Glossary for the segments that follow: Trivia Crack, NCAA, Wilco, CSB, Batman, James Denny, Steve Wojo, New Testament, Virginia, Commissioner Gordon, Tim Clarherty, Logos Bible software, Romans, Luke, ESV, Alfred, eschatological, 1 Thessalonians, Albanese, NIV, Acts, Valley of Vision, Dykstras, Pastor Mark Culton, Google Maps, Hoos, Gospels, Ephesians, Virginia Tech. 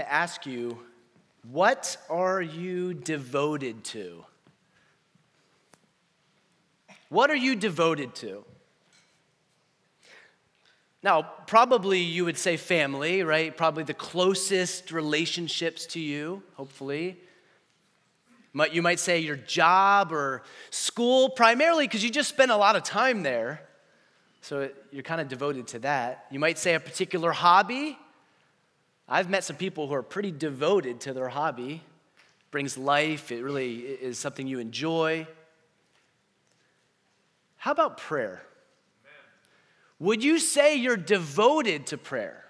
I'm going to ask you, what are you devoted to? What are you devoted to? Now, probably you would say family, right? Probably the closest relationships to you, hopefully. You might say your job or school, primarily because you just spend a lot of time there. So you're kind of devoted to that. You might say a particular hobby. I've met some people who are pretty devoted to their hobby. It brings life. It really is something you enjoy. How about prayer? Amen. Would you say you're devoted to prayer?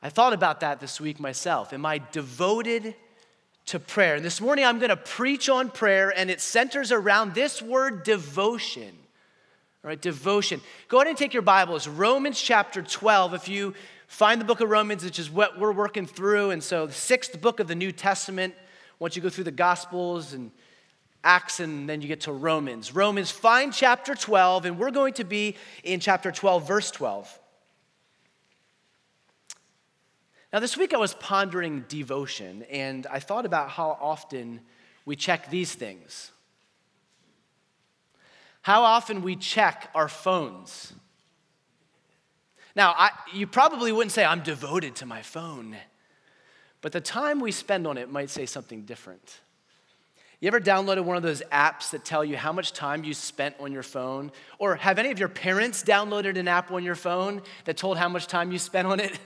I thought about that this week myself. Am I devoted to prayer? And this morning I'm going to preach on prayer, and it centers around this word, devotion. All right, devotion. Go ahead and take your Bibles, Romans chapter 12. If you find the book of Romans, which is what we're working through, and so the sixth book of the New Testament, once you go through the Gospels and Acts, and then you get to Romans. Romans, find chapter 12, and we're going to be in chapter 12, verse 12. Now, this week I was pondering devotion, and I thought about how often we check these things. How often we check our phones. Now, you probably wouldn't say, I'm devoted to my phone. But the time we spend on it might say something different. You ever downloaded one of those apps that tell you how much time you spent on your phone? Or have any of your parents downloaded an app on your phone that told how much time you spent on it?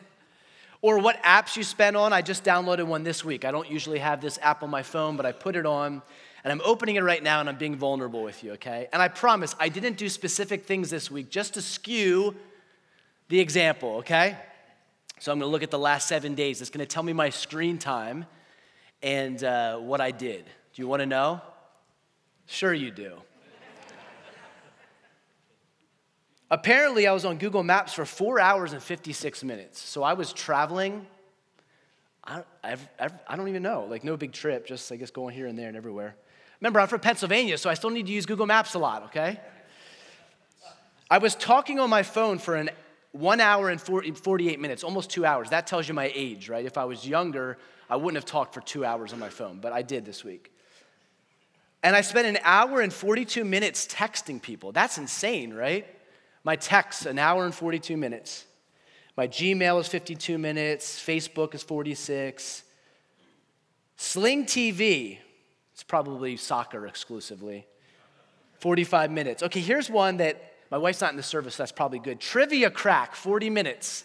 Or what apps you spent on? I just downloaded one this week. I don't usually have this app on my phone, but I put it on. And I'm opening it right now, and I'm being vulnerable with you, okay? And I promise, I didn't do specific things this week just to skew the example, okay? So I'm going to look at the last 7 days. It's going to tell me my screen time and what I did. Do you want to know? Sure you do. Apparently, I was on Google Maps for 4 hours and 56 minutes. So I was traveling. I don't even know. Like, no big trip, just, I guess, going here and there and everywhere. Remember, I'm from Pennsylvania, so I still need to use Google Maps a lot, okay? I was talking on my phone for 1 hour and 48 minutes, almost 2 hours. That tells you my age, right? If I was younger, I wouldn't have talked for 2 hours on my phone, but I did this week. And I spent 1 hour and 42 minutes texting people. That's insane, right? My texts, 1 hour and 42 minutes. My Gmail is 52 minutes. Facebook is 46. Sling TV. It's probably soccer exclusively. 45 minutes. Okay, here's one that my wife's not in the service, so that's probably good. Trivia Crack, 40 minutes.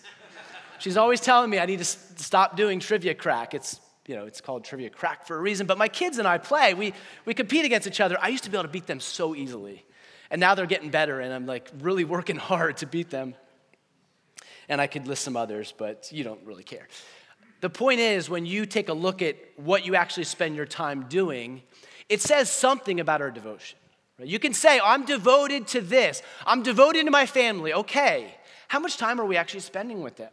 She's always telling me I need to stop doing Trivia Crack. It's, you know, it's called Trivia Crack for a reason. But my kids and I play. We compete against each other. I used to be able to beat them so easily. And now they're getting better, and I'm like really working hard to beat them. And I could list some others, but you don't really care. The point is, when you take a look at what you actually spend your time doing, it says something about our devotion. Right? You can say, I'm devoted to this. I'm devoted to my family. Okay. How much time are we actually spending with them?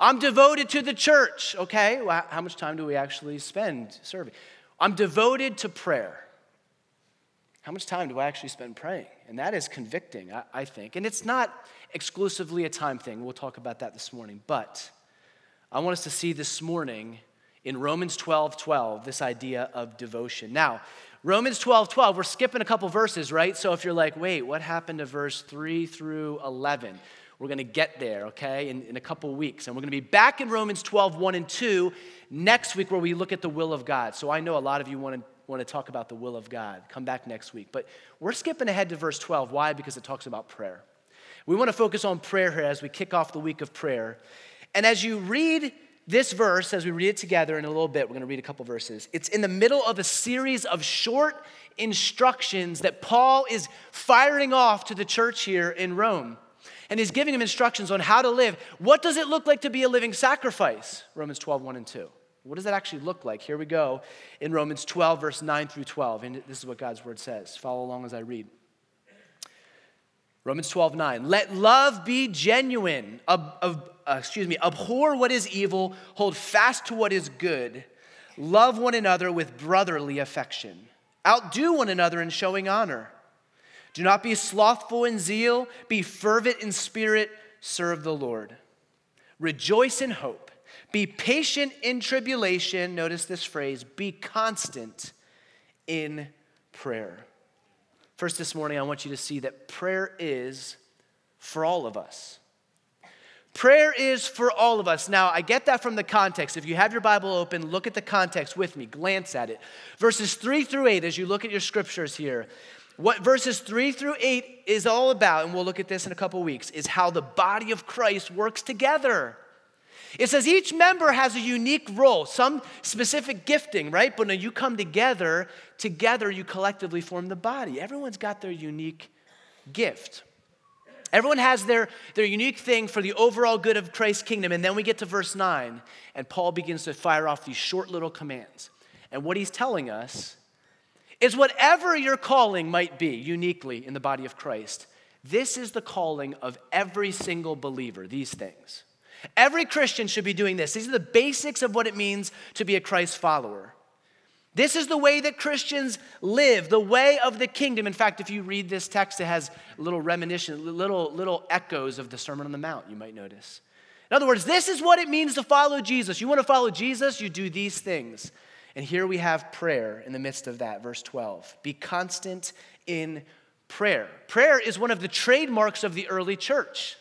I'm devoted to the church. Okay. Well, how much time do we actually spend serving? I'm devoted to prayer. How much time do I actually spend praying? And that is convicting, I think. And it's not exclusively a time thing. We'll talk about that this morning. But I want us to see this morning in Romans 12:12, this idea of devotion. Now, Romans 12:12, we're skipping a couple verses, right? So if you're like, wait, what happened to verse 3 through 11? We're going to get there, okay, in a couple weeks. And we're going to be back in Romans 12:1 and 2 next week, where we look at the will of God. So I know a lot of you want to talk about the will of God. Come back next week. But we're skipping ahead to verse 12. Why? Because it talks about prayer. We want to focus on prayer here as we kick off the week of prayer. And as you read this verse, as we read it together in a little bit, we're going to read a couple verses. It's in the middle of a series of short instructions that Paul is firing off to the church here in Rome. And he's giving them instructions on how to live. What does it look like to be a living sacrifice? Romans 12:1 and 2. What does that actually look like? Here we go in Romans 12, verse 9 through 12. And this is what God's word says. Follow along as I read. Romans 12:9. Let love be genuine. Abhor what is evil. Hold fast to what is good. Love one another with brotherly affection. Outdo one another in showing honor. Do not be slothful in zeal. Be fervent in spirit. Serve the Lord. rejoice in hope, be patient in tribulation, notice this phrase, be constant in prayer. First, this morning, I want you to see that prayer is for all of us. Prayer is for all of us. Now, I get that from the context. If you have your Bible open, look at the context with me. Glance at it. Verses 3 through 8, as you look at your scriptures here, what verses 3 through 8 is all about, and we'll look at this in a couple weeks, is how the body of Christ works together. It says each member has a unique role, some specific gifting, right? But when you come together you collectively form the body. Everyone's got their unique gift. Everyone has their unique thing for the overall good of Christ's kingdom. And then we get to verse 9, and Paul begins to fire off these short little commands. And what he's telling us is whatever your calling might be uniquely in the body of Christ, this is the calling of every single believer, these things. Every Christian should be doing this. These are the basics of what it means to be a Christ follower. This is the way that Christians live, the way of the kingdom. In fact, if you read this text, it has little reminiscence, little echoes of the Sermon on the Mount, you might notice. In other words, this is what it means to follow Jesus. You want to follow Jesus, you do these things. And here we have prayer in the midst of that, verse 12. Be constant in prayer. Prayer is one of the trademarks of the early church.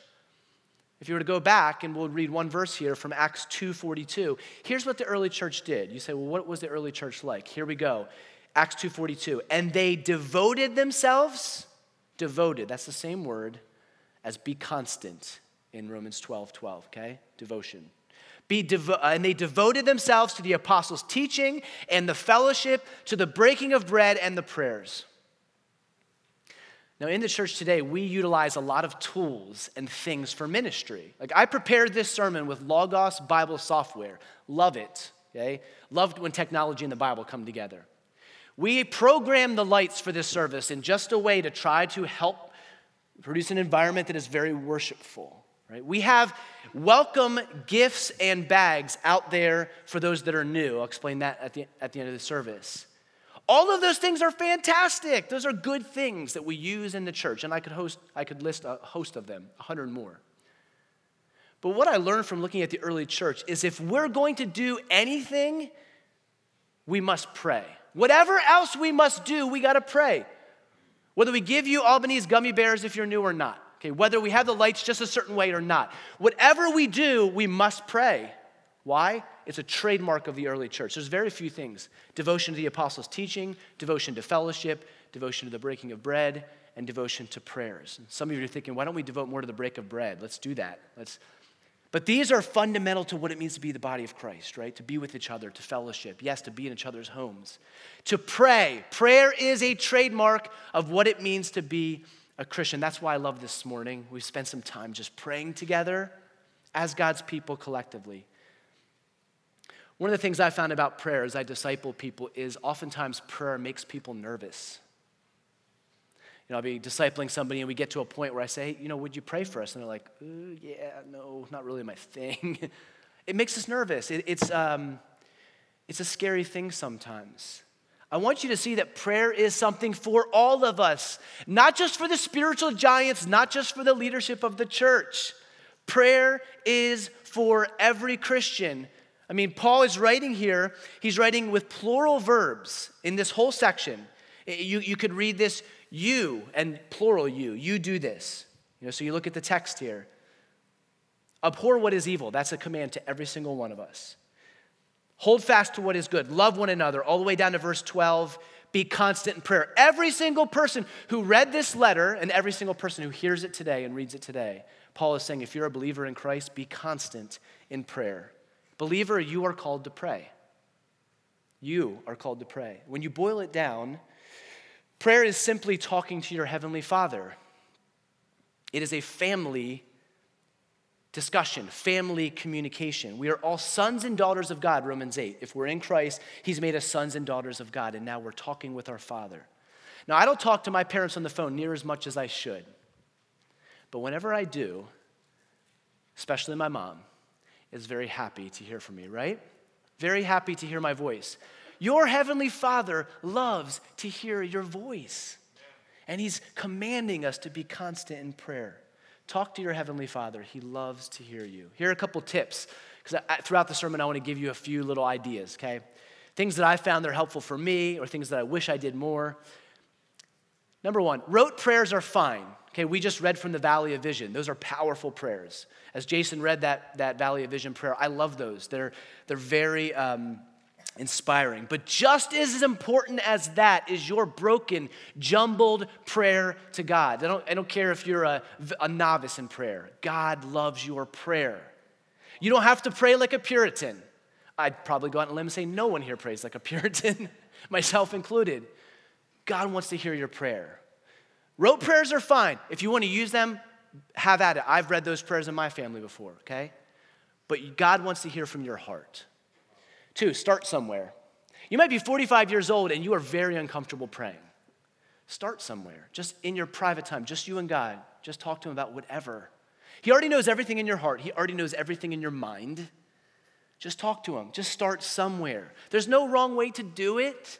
If you were to go back, and we'll read one verse here from Acts 2:42, here's what the early church did. You say, well, what was the early church like? Here we go, Acts 2:42. And they devoted themselves, devoted, that's the same word as be constant in Romans 12:12, okay? Devotion. And they devoted themselves to the apostles' teaching and the fellowship, to the breaking of bread and the prayers. Now, in the church today, we utilize a lot of tools and things for ministry. Like, I prepared this sermon with Logos Bible software. Love it, okay? Loved when technology and the Bible come together. We programmed the lights for this service in just a way to try to help produce an environment that is very worshipful, right? We have welcome gifts and bags out there for those that are new. I'll explain that at the end of the service. All of those things are fantastic. Those are good things that we use in the church. And I could list a host of them, 100 more. But what I learned from looking at the early church is if we're going to do anything, we must pray. Whatever else we must do, we got to pray. Whether we give you Albanese gummy bears if you're new or not. Okay, whether we have the lights just a certain way or not. Whatever we do, we must pray. Why? It's a trademark of the early church. There's very few things. Devotion to the apostles' teaching, devotion to fellowship, devotion to the breaking of bread, and devotion to prayers. And some of you are thinking, why don't we devote more to the break of bread? Let's do that. But these are fundamental to what it means to be the body of Christ, right? To be with each other, to fellowship. Yes, to be in each other's homes. To pray. Prayer is a trademark of what it means to be a Christian. That's why I love this morning. We've spent some time just praying together as God's people collectively. One of the things I found about prayer as I disciple people is oftentimes prayer makes people nervous. You know, I'll be discipling somebody and we get to a point where I say, hey, you know, would you pray for us? And they're like, yeah, no, not really my thing. It makes us nervous. It's a scary thing sometimes. I want you to see that prayer is something for all of us, not just for the spiritual giants, not just for the leadership of the church. Prayer is for every Christian. I mean, Paul is writing here, he's writing with plural verbs in this whole section. You could read this, you, and plural you do this. You know, so you look at the text here. Abhor what is evil, that's a command to every single one of us. Hold fast to what is good, love one another, all the way down to verse 12, be constant in prayer. Every single person who read this letter, and every single person who hears it today and reads it today, Paul is saying, if you're a believer in Christ, be constant in prayer. Believer, you are called to pray. You are called to pray. When you boil it down, prayer is simply talking to your Heavenly Father. It is a family discussion, family communication. We are all sons and daughters of God, Romans 8. If we're in Christ, He's made us sons and daughters of God, and now we're talking with our Father. Now, I don't talk to my parents on the phone near as much as I should, but whenever I do, especially my mom, is very happy to hear from me, right? Very happy to hear my voice. Your Heavenly Father loves to hear your voice. And He's commanding us to be constant in prayer. Talk to your Heavenly Father. He loves to hear you. Here are a couple tips, because throughout the sermon, I want to give you a few little ideas, okay? Things that I found that are helpful for me or things that I wish I did more. Number one, rote prayers are fine. Okay, we just read from the Valley of Vision. Those are powerful prayers. As Jason read that Valley of Vision prayer, I love those. They're very inspiring. But just as important as that is your broken, jumbled prayer to God. I don't care if you're a novice in prayer. God loves your prayer. You don't have to pray like a Puritan. I'd probably go out on a limb and say no one here prays like a Puritan, myself included. God wants to hear your prayer. Rote prayers are fine. If you want to use them, have at it. I've read those prayers in my family before, okay? But God wants to hear from your heart. Two, start somewhere. You might be 45 years old and you are very uncomfortable praying. Start somewhere, just in your private time, just you and God. Just talk to him about whatever. He already knows everything in your heart. He already knows everything in your mind. Just talk to him. Just start somewhere. There's no wrong way to do it.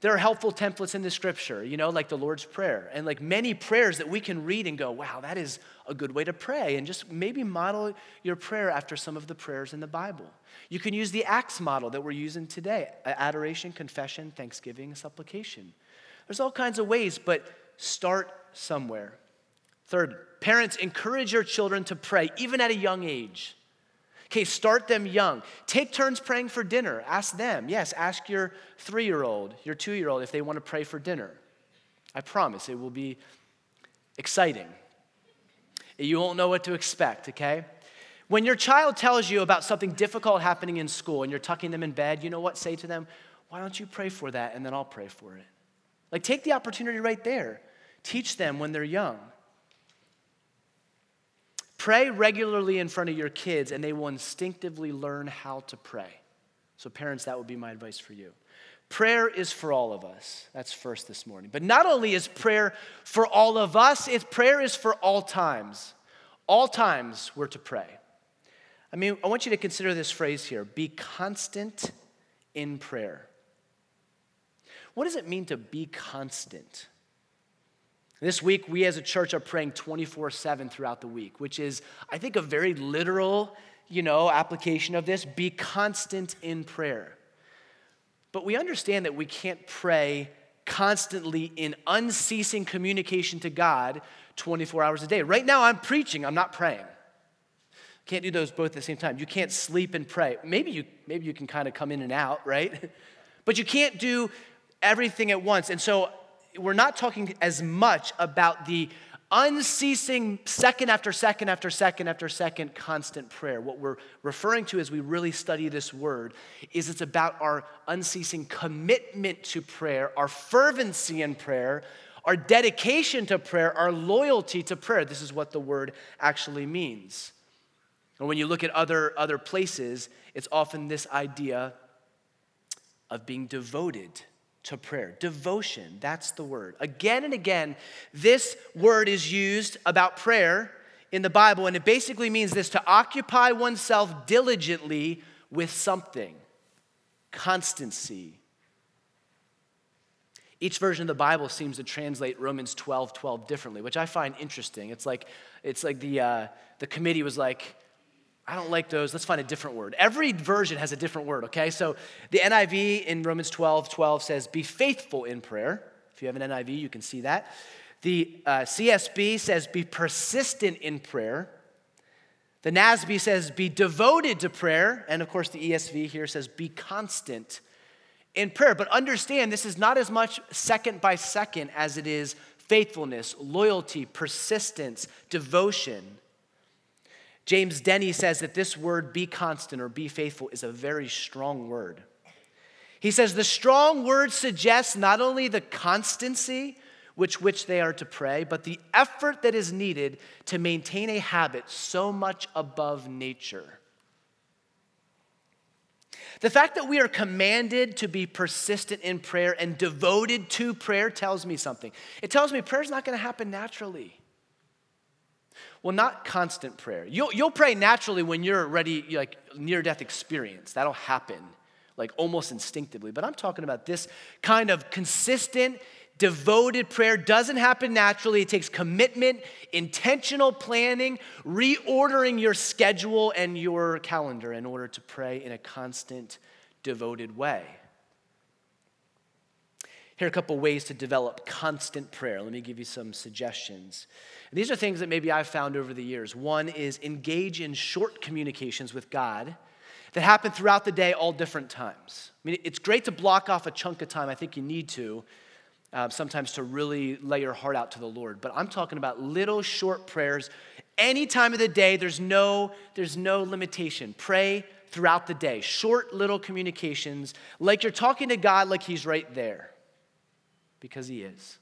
There are helpful templates in the scripture, like the Lord's Prayer and like many prayers that we can read and go, wow, that is a good way to pray, and just maybe model your prayer after some of the prayers in the Bible. You can use the Acts model that we're using today, adoration, confession, thanksgiving, supplication. There's all kinds of ways, but start somewhere. Third, parents, encourage your children to pray, even at a young age. Okay, start them young. Take turns praying for dinner. Ask them. Yes, ask your 3-year-old, your 2-year-old if they want to pray for dinner. I promise it will be exciting. You won't know what to expect, okay? When your child tells you about something difficult happening in school and you're tucking them in bed, you know what? Say to them, why don't you pray for that and then I'll pray for it. Like, take the opportunity right there. Teach them when they're young. Pray regularly in front of your kids, and they will instinctively learn how to pray. So parents, that would be my advice for you. Prayer is for all of us. That's first this morning. But not only is prayer for all of us, prayer is for all times. All times we're to pray. I mean, I want you to consider this phrase here. Be constant in prayer. What does it mean to be constant? This week, we as a church are praying 24/7 throughout the week, which is, I think, a very literal, application of this. Be constant in prayer. But we understand that we can't pray constantly in unceasing communication to God 24 hours a day. Right now, I'm preaching. I'm not praying. Can't do those both at the same time. You can't sleep and pray. Maybe you can kind of come in and out, right? But you can't do everything at once. And so we're not talking as much about the unceasing second after second after second after second constant prayer. What we're referring to as we really study this word is it's about our unceasing commitment to prayer, our fervency in prayer, our dedication to prayer, our loyalty to prayer. This is what the word actually means. And when you look at other places, it's often this idea of being devoted to prayer. Devotion, that's the word. Again and again, this word is used about prayer in the Bible, and it basically means this: to occupy oneself diligently with something. Constancy. Each version of the Bible seems to translate Romans 12:12 differently, which I find interesting. It's like the committee was like, I don't like those. Let's find a different word. Every version has a different word, okay? So the NIV in Romans 12:12 says, be faithful in prayer. If you have an NIV, you can see that. The CSB says, be persistent in prayer. The NASB says, be devoted to prayer. And, of course, the ESV here says, be constant in prayer. But understand, this is not as much second by second as it is faithfulness, loyalty, persistence, devotion. James Denny says that this word, be constant or be faithful, is a very strong word. He says the strong word suggests not only the constancy with which they are to pray, but the effort that is needed to maintain a habit so much above nature. The fact that we are commanded to be persistent in prayer and devoted to prayer tells me something. It tells me prayer is not going to happen naturally. Well, not constant prayer. You'll pray naturally when you're ready, like near-death experience. That'll happen, like almost instinctively. But I'm talking about this kind of consistent, Devoted prayer doesn't happen naturally. It takes commitment, intentional planning, reordering your schedule and your calendar in order to pray in a constant, devoted way. Here are a couple ways to develop constant prayer. Let me give you some suggestions. And these are things that maybe I've found over the years. One is engage in short communications with God that happen throughout the day, all different times. I mean, it's great to block off a chunk of time. I think you need to sometimes to really lay your heart out to the Lord. But I'm talking about little short prayers any time of the day. There's no limitation. Pray throughout the day. Short little communications, like you're talking to God, like he's right there. Because he is.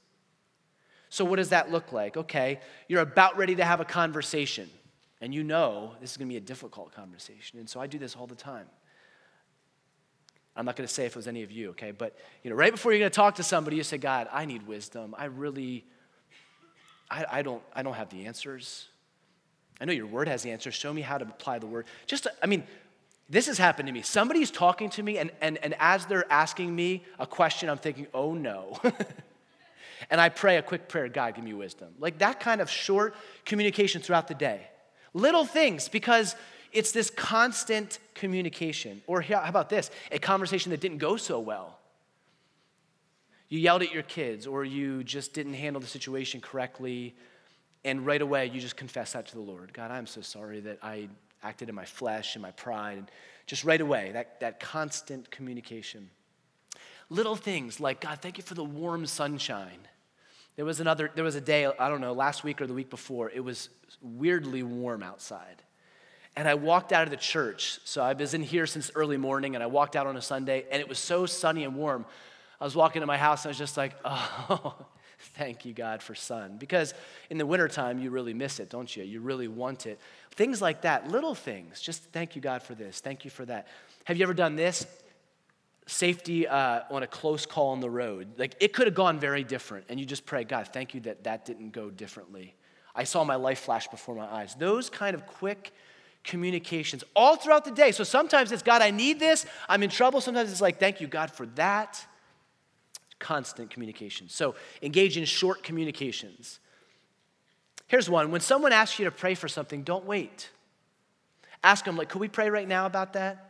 So what does that look like? Okay, you're about ready to have a conversation. And you know this is going to be a difficult conversation. And so I do this all the time. I'm not going to say if it was any of you, okay? But, right before you're going to talk to somebody, you say, God, I need wisdom. I don't have the answers. I know your word has the answers. Show me how to apply the word. This has happened to me. Somebody's talking to me, and as they're asking me a question, I'm thinking, oh no. And I pray a quick prayer, God, give me wisdom. Like that kind of short communication throughout the day. Little things, because it's this constant communication. Or how about this? A conversation that didn't go so well. You yelled at your kids, or you just didn't handle the situation correctly, and right away you just confess that to the Lord. God, I'm so sorry that I acted in my flesh and my pride, and just right away, that constant communication. Little things like, God, thank you for the warm sunshine. There was a day, I don't know, last week or the week before, it was weirdly warm outside. And I walked out of the church, so I was in here since early morning, and I walked out on a Sunday, and it was so sunny and warm. I was walking to my house, and I was just like, oh, thank you, God, for sun. Because in the wintertime, you really miss it, don't you? You really want it. Things like that, little things. Just thank you, God, for this. Thank you for that. Have you ever done this? Safety on a close call on the road. Like, it could have gone very different. And you just pray, God, thank you that didn't go differently. I saw my life flash before my eyes. Those kind of quick communications all throughout the day. So sometimes it's, God, I need this. I'm in trouble. Sometimes it's like, thank you, God, for that. Constant communication. So engage in short communications. Here's one. When someone asks you to pray for something, don't wait. Ask them, could we pray right now about that?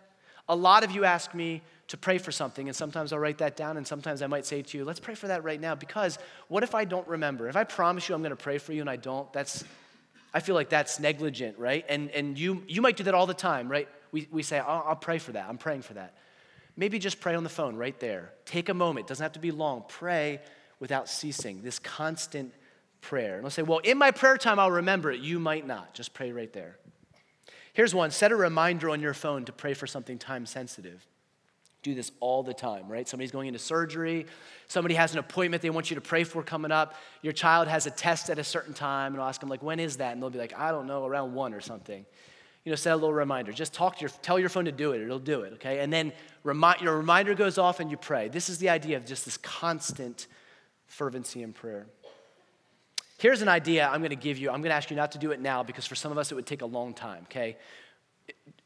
A lot of you ask me to pray for something, and sometimes I'll write that down, and sometimes I might say to you, let's pray for that right now, because what if I don't remember? If I promise you I'm going to pray for you and I don't, I feel like that's negligent, right? And you might do that all the time, right? We say, I'll pray for that. I'm praying for that. Maybe just pray on the phone right there. Take a moment. Doesn't have to be long. Pray without ceasing. This constant prayer. And I'll say, well, in my prayer time, I'll remember it. You might not. Just pray right there. Here's one. Set a reminder on your phone to pray for something time sensitive. Do this all the time, right? Somebody's going into surgery. Somebody has an appointment they want you to pray for coming up. Your child has a test at a certain time. And I'll ask them, when is that? And they'll be like, I don't know, around 1 or something. Set a little reminder. Just tell your phone to do it. It'll do it, okay? And then your reminder goes off and you pray. This is the idea of just this constant fervency in prayer. Here's an idea I'm going to give you. I'm going to ask you not to do it now because for some of us it would take a long time, okay?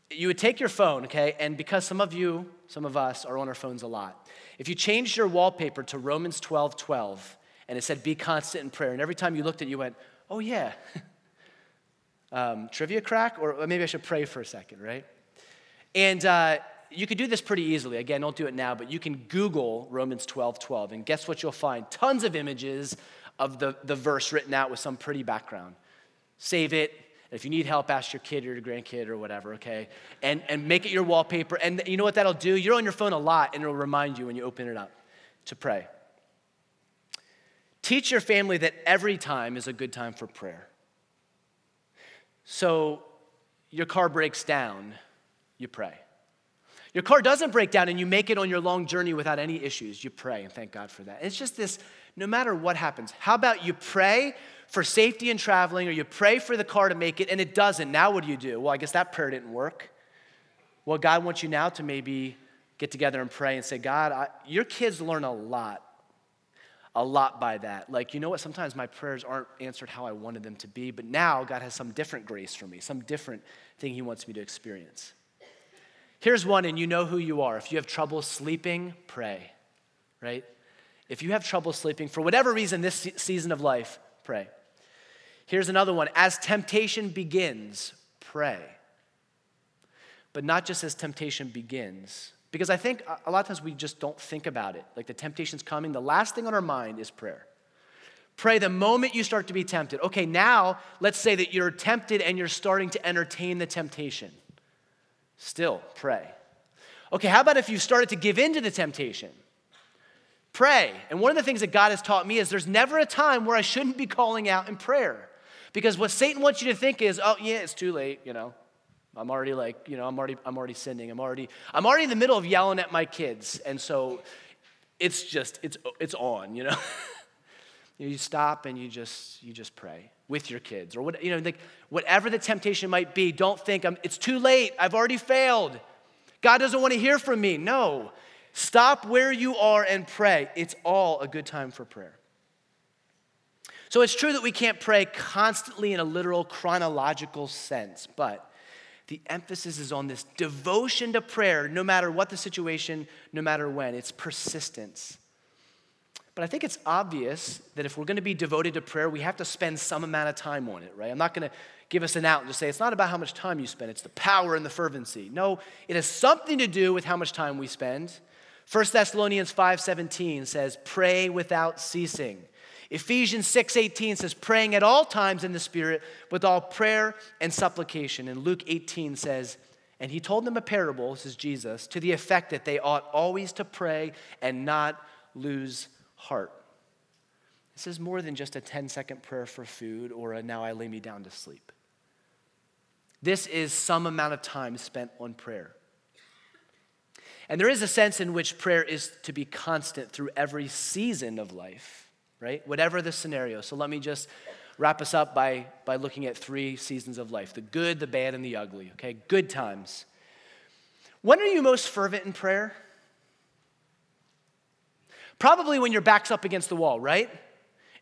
You would take your phone, okay? And because some of us are on our phones a lot, if you changed your wallpaper to Romans 12:12 and it said be constant in prayer, and every time you looked at it, you went, oh yeah, Trivia Crack, or maybe I should pray for a second, right? And you could do this pretty easily. Again, don't do it now, but you can Google Romans 12:12, and guess what you'll find? Tons of images of the verse written out with some pretty background. Save it. If you need help, ask your kid or your grandkid or whatever, okay? And make it your wallpaper. And you know what that'll do? You're on your phone a lot, and it'll remind you when you open it up to pray. Teach your family that every time is a good time for prayer. So your car breaks down, you pray. Your car doesn't break down and you make it on your long journey without any issues, you pray, and thank God for that. It's just this, no matter what happens, how about you pray for safety in traveling, or you pray for the car to make it and it doesn't, now what do you do? Well, I guess that prayer didn't work. Well, God wants you now to maybe get together and pray and say, God, your kids learn a lot by that. You know what? Sometimes my prayers aren't answered how I wanted them to be, but now God has some different grace for me, some different thing he wants me to experience. Here's one, and you know who you are. If you have trouble sleeping, pray, right? If you have trouble sleeping, for whatever reason, this season of life, pray. Here's another one. As temptation begins, pray. But not just as temptation begins. Because I think a lot of times we just don't think about it. Like the temptation's coming. The last thing on our mind is prayer. Pray the moment you start to be tempted. Okay, now let's say that you're tempted and you're starting to entertain the temptation. Still, pray. Okay, how about if you started to give in to the temptation? Pray. And one of the things that God has taught me is there's never a time where I shouldn't be calling out in prayer. Because what Satan wants you to think is, oh, yeah, it's too late, you know. I'm already like, you know, I'm already sinning. I'm already in the middle of yelling at my kids. And so it's just, it's on, you know. You stop and you just pray with your kids or what, you know, like whatever the temptation might be. Don't think it's too late. I've already failed. God doesn't want to hear from me. No, stop where you are and pray. It's all a good time for prayer. So it's true that we can't pray constantly in a literal chronological sense, but the emphasis is on this devotion to prayer, no matter what the situation, no matter when. It's persistence. But I think it's obvious that if we're going to be devoted to prayer, we have to spend some amount of time on it, right? I'm not going to give us an out and just say, it's not about how much time you spend, it's the power and the fervency. No, it has something to do with how much time we spend. 1 Thessalonians 5:17 says, pray without ceasing. Ephesians 6:18 says, praying at all times in the Spirit with all prayer and supplication. And Luke 18 says, and he told them a parable, this is Jesus, to the effect that they ought always to pray and not lose heart. This is more than just a 10-second prayer for food or a now I lay me down to sleep. This is some amount of time spent on prayer. And there is a sense in which prayer is to be constant through every season of life, right? Whatever the scenario. So let me just wrap us up by looking at three seasons of life, the good, the bad, and the ugly, okay? Good times. When are you most fervent in prayer? Probably when your back's up against the wall, right?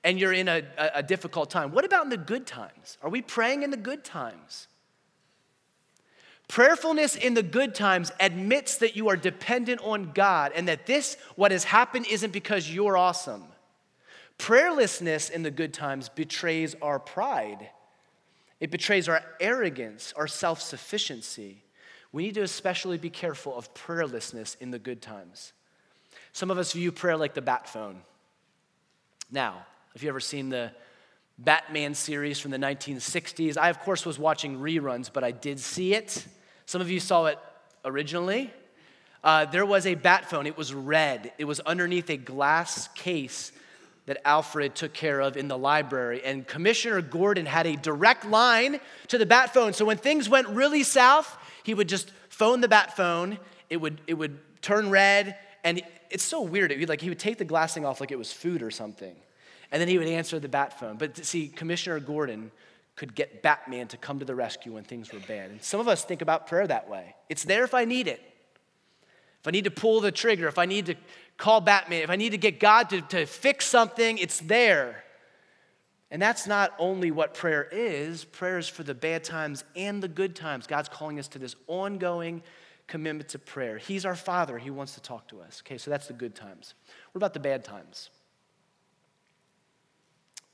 And you're in a difficult time. What about in the good times? Are we praying in the good times? Prayerfulness in the good times admits that you are dependent on God and that this, what has happened, isn't because you're awesome. Prayerlessness in the good times betrays our pride. It betrays our arrogance, our self-sufficiency. We need to especially be careful of prayerlessness in the good times. Some of us view prayer like the bat phone. Now, have you ever seen the Batman series from the 1960s? I, of course, was watching reruns, but I did see it. Some of you saw it originally. There was a bat phone. It was red. It was underneath a glass case that Alfred took care of in the library. And Commissioner Gordon had a direct line to the bat phone. So when things went really south, he would just phone the bat phone. It would turn red. And it's so weird. He would take the glass thing off like it was food or something. And then he would answer the bat phone. But see, Commissioner Gordon could get Batman to come to the rescue when things were bad. And some of us think about prayer that way. It's there if I need it. If I need to pull the trigger, if I need to call Batman, if I need to get God to fix something, it's there. And that's not only what prayer is. Prayer is for the bad times and the good times. God's calling us to this ongoing commitment to prayer. He's our Father. He wants to talk to us. Okay, so that's the good times. What about the bad times?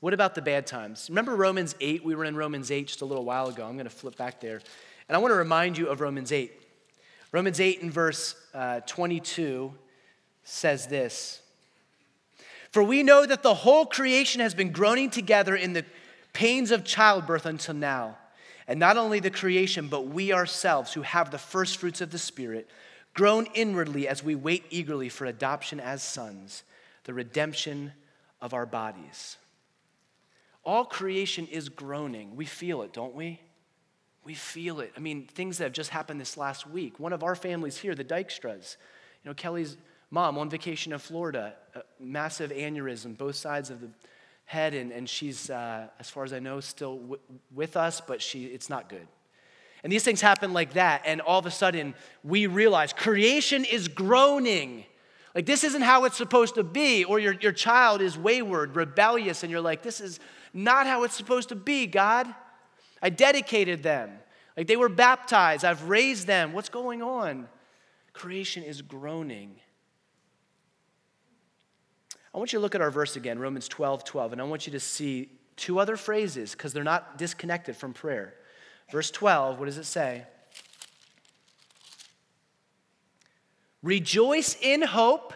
What about the bad times? Remember Romans 8? We were in Romans 8 just a little while ago. I'm going to flip back there. And I want to remind you of Romans 8. Romans 8 in verse 22 says this. For we know that the whole creation has been groaning together in the pains of childbirth until now. And not only the creation, but we ourselves who have the first fruits of the Spirit, grown inwardly as we wait eagerly for adoption as sons, the redemption of our bodies. All creation is groaning. We feel it, don't we? We feel it. I mean, things that have just happened this last week. One of our families here, the Dykstras, you know, Kelly's mom on vacation in Florida, a massive aneurysm, both sides of the head, and she's, as far as I know, still with us, but it's not good. And these things happen like that, and all of a sudden, we realize creation is groaning. Like, this isn't how it's supposed to be, or your child is wayward, rebellious, and you're like, this is not how it's supposed to be, God. I dedicated them. Like, they were baptized. I've raised them. What's going on? Creation is groaning. I I want you to look at our verse again, Romans 12:12, and I want you to see two other phrases because they're not disconnected from prayer. Verse 12, what does it say? Rejoice in hope,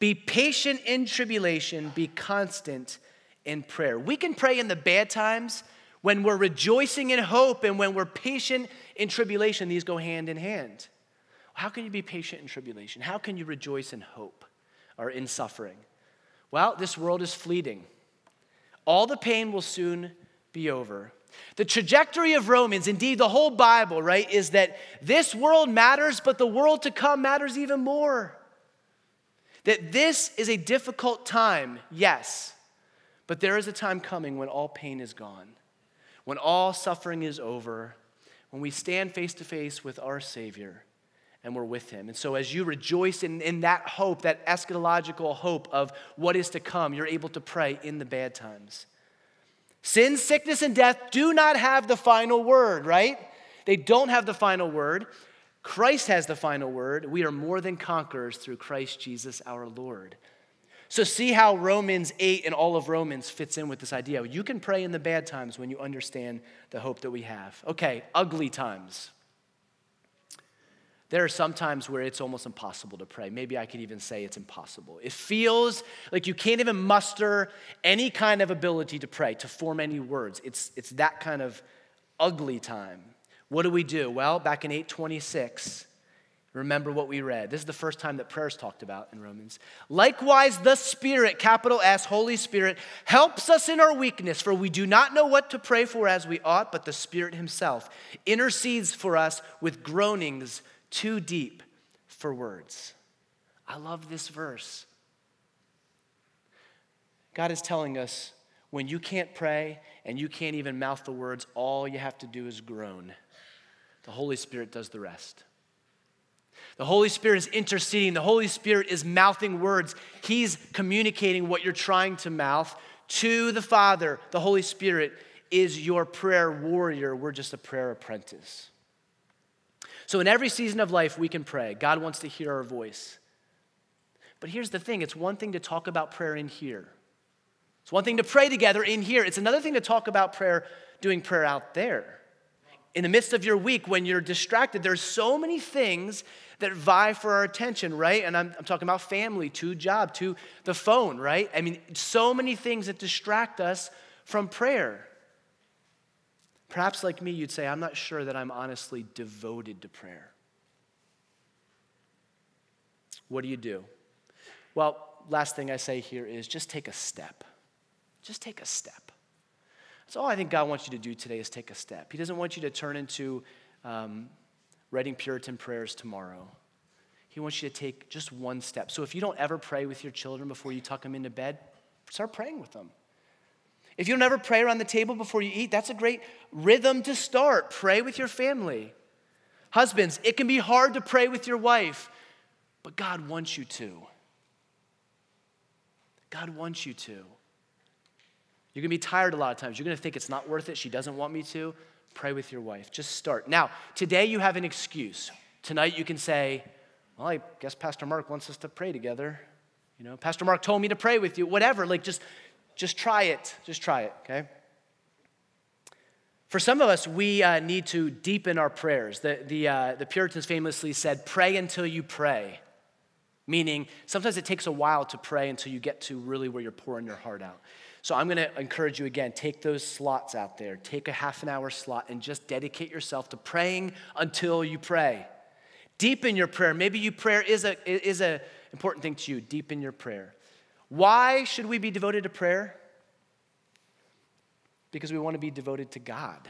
be patient in tribulation, be constant in prayer. We can pray in the bad times when we're rejoicing in hope and when we're patient in tribulation. These go hand in hand. How can you be patient in tribulation? How can you rejoice in hope or in suffering? Well, this world is fleeting. All the pain will soon be over. The trajectory of Romans, indeed the whole Bible, right, is that this world matters, but the world to come matters even more. That this is a difficult time, yes, but there is a time coming when all pain is gone, when all suffering is over, when we stand face to face with our Savior and we're with him. And so as you rejoice in that hope, that eschatological hope of what is to come, you're able to pray in the bad times. Sin, sickness, and death do not have the final word, right? They don't have the final word. Christ has the final word. We are more than conquerors through Christ Jesus our Lord. So see how Romans 8 and all of Romans fits in with this idea. You can pray in the bad times when you understand the hope that we have. Okay, ugly times. There are some times where it's almost impossible to pray. Maybe I could even say it's impossible. It feels like you can't even muster any kind of ability to pray, to form any words. It's that kind of ugly time. What do we do? Well, back in 8:26, remember what we read. This is the first time that prayer is talked about in Romans. Likewise, the Spirit, capital S, Holy Spirit, helps us in our weakness, for we do not know what to pray for as we ought, but the Spirit himself intercedes for us with groanings too deep for words. I love this verse. God is telling us when you can't pray and you can't even mouth the words, all you have to do is groan. The Holy Spirit does the rest. The Holy Spirit is interceding. The Holy Spirit is mouthing words. He's communicating what you're trying to mouth to the Father. The Holy Spirit is your prayer warrior. We're just a prayer apprentice. So in every season of life, we can pray. God wants to hear our voice. But here's the thing. It's one thing to talk about prayer in here. It's one thing to pray together in here. It's another thing to talk about prayer, doing prayer out there. In the midst of your week, when you're distracted, there's so many things that vie for our attention, right? And I'm talking about family, to job, to the phone, right? I mean, so many things that distract us from prayer. Perhaps like me, you'd say, I'm not sure that I'm honestly devoted to prayer. What do you do? Well, last thing I say here is just take a step. Just take a step. That's all I think God wants you to do today is take a step. He doesn't want you to turn into writing Puritan prayers tomorrow. He wants you to take just one step. So if you don't ever pray with your children before you tuck them into bed, start praying with them. If you'll never pray around the table before you eat, that's a great rhythm to start. Pray with your family. Husbands, it can be hard to pray with your wife, but God wants you to. God wants you to. You're going to be tired a lot of times. You're going to think it's not worth it. She doesn't want me to. Pray with your wife. Just start. Now, today you have an excuse. Tonight you can say, well, I guess Pastor Mark wants us to pray together. You know, Pastor Mark told me to pray with you. Whatever, like just try it. Just try it, okay? For some of us, we need to deepen our prayers. The Puritans famously said, pray until you pray, meaning sometimes it takes a while to pray until you get to really where you're pouring your heart out. So I'm going to encourage you again, take those slots out there. Take a half an hour slot and just dedicate yourself to praying until you pray. Deepen your prayer. Maybe your prayer is a important thing to you. Deepen your prayer. Why should we be devoted to prayer? Because we want to be devoted to God.